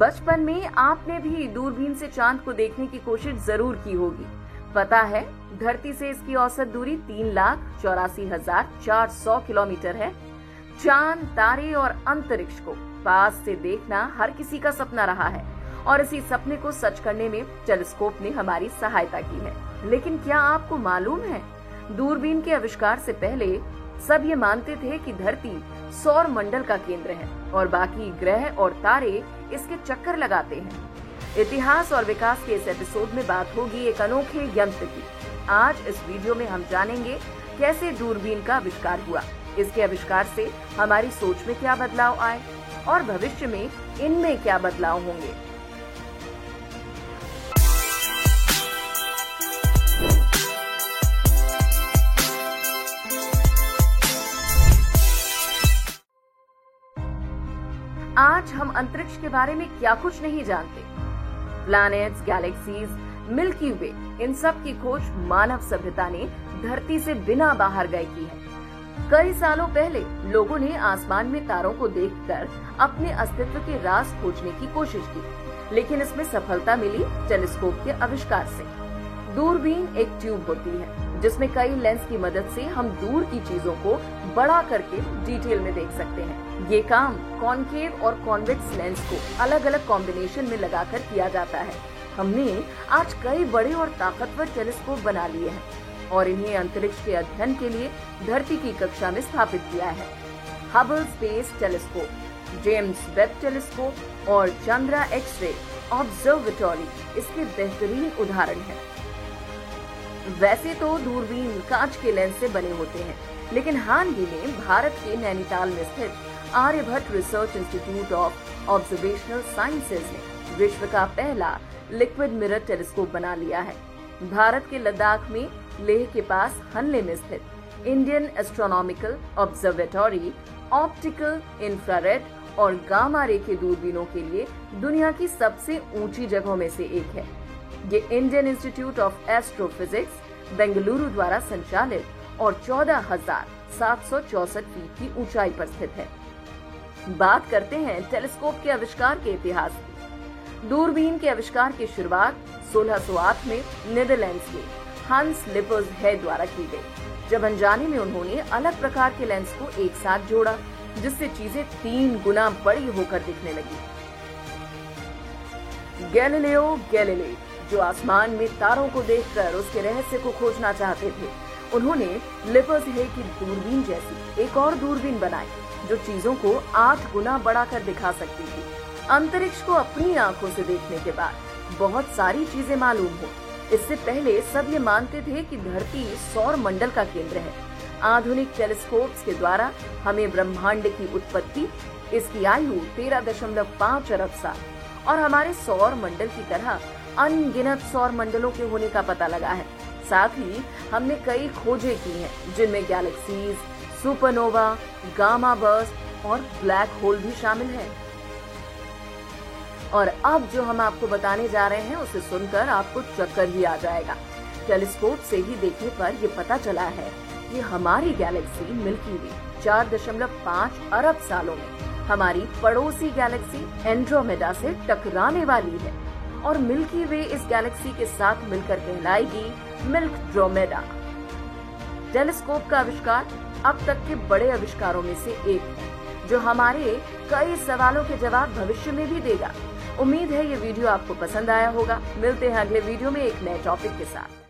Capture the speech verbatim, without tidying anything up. बचपन में आपने भी दूरबीन से चांद को देखने की कोशिश जरूर की होगी। पता है धरती से इसकी औसत दूरी तीन लाख चौरासी हजार चार सौ किलोमीटर है। चांद, तारे और अंतरिक्ष को पास से देखना हर किसी का सपना रहा है और इसी सपने को सच करने में टेलीस्कोप ने हमारी सहायता की है। लेकिन क्या आपको मालूम है दूरबीन के आविष्कार से पहले सब ये मानते थे कि धरती सौर मंडल का केंद्र है और बाकी ग्रह और तारे इसके चक्कर लगाते हैं। इतिहास और विकास के इस एपिसोड में बात होगी एक अनोखे यंत्र की। आज इस वीडियो में हम जानेंगे कैसे दूरबीन का आविष्कार हुआ, इसके आविष्कार से हमारी सोच में क्या बदलाव आए और भविष्य में इनमें क्या बदलाव होंगे। आज हम अंतरिक्ष के बारे में क्या कुछ नहीं जानते। प्लैनेट्स, गैलेक्सीज, मिल्की वे, इन सब की खोज मानव सभ्यता ने धरती से बिना बाहर गए की है। कई सालों पहले लोगों ने आसमान में तारों को देखकर अपने अस्तित्व के राज खोजने की कोशिश की, लेकिन इसमें सफलता मिली टेलीस्कोप के आविष्कार से। दूरबीन एक ट्यूब होती है जिसमें कई लेंस की मदद से हम दूर की चीजों को बड़ा करके डिटेल में देख सकते हैं। ये काम कॉनकेव और कॉन्वेक्स लेंस को अलग अलग कॉम्बिनेशन में लगाकर किया जाता है। हमने आज कई बड़े और ताकतवर टेलीस्कोप बना लिए हैं और इन्हें अंतरिक्ष के अध्ययन के लिए धरती की कक्षा में स्थापित किया है। Hubble space telescope, James Webb telescope और चंद्रा एक्सरे ऑब्जर्वेटोरी इसके बेहतरीन उदाहरण है। वैसे तो दूरबीन कांच के लेंस से बने होते हैं, लेकिन हाल ही में भारत के नैनीताल में स्थित Aryabhatta research institute of observational sciences ने विश्व का पहला लिक्विड मिरर टेलीस्कोप बना लिया है। भारत के लद्दाख में लेह के पास हनले में स्थित Indian astronomical observatory optical, infrared और गामा रे के दूरबीनों के लिए दुनिया की सबसे ऊंची जगहों में से एक है। ये Indian institute of astrophysics Bengaluru द्वारा संचालित और चौदह हजार सात सौ चौसठ फीट की ऊंचाई पर स्थित है। बात करते हैं टेलीस्कोप के आविष्कार के इतिहास की। दूरबीन के आविष्कार की शुरुआत सोलह सौ आठ में नीदरलैंड्स के हंस लिपरशे द्वारा की गई, जब अनजाने में उन्होंने अलग प्रकार के लेंस को एक साथ जोड़ा, जिससे चीजें तीन गुना बड़ी होकर दिखने लगी। गैलीलियो गैलीली जो आसमान में तारों को देखकर उसके रहस्य को खोजना चाहते थे, उन्होंने लिपरशे की दूरबीन जैसी एक और दूरबीन बनाई जो चीजों को आठ गुना बड़ा कर दिखा सकती थी। अंतरिक्ष को अपनी आंखों से देखने के बाद बहुत सारी चीजें मालूम हो। इससे पहले सब ये मानते थे कि धरती सौर मंडल का केंद्र है। आधुनिक टेलीस्कोप्स के द्वारा हमें ब्रह्मांड की उत्पत्ति, इसकी आयु तेरह दशमलव पाँच अरब साल और हमारे सौर मंडल की तरह अनगिनत सौर मंडलों के होने का पता लगा है। साथ ही हमने कई खोजें की हैं, जिनमें गैलेक्सीज, सुपरनोवा, गामा बर्स्ट और ब्लैक होल भी शामिल हैं। और अब जो हम आपको बताने जा रहे हैं उसे सुनकर आपको चक्कर ही आ जाएगा। टेलीस्कोप से ही देखने पर ये पता चला है कि हमारी गैलेक्सी मिल्की वे चार दशमलव पाँच अरब सालों में हमारी पड़ोसी गैलेक्सी एंड्रोमेडा से टकराने वाली है और मिल्की वे इस गैलेक्सी के साथ मिलकर कहलाएगी मिल्कड्रोमेडा। टेलीस्कोप का आविष्कार अब तक के बड़े आविष्कारों में से एक है जो हमारे कई सवालों के जवाब भविष्य में भी देगा। उम्मीद है ये वीडियो आपको पसंद आया होगा। मिलते हैं अगले वीडियो में एक नए टॉपिक के साथ।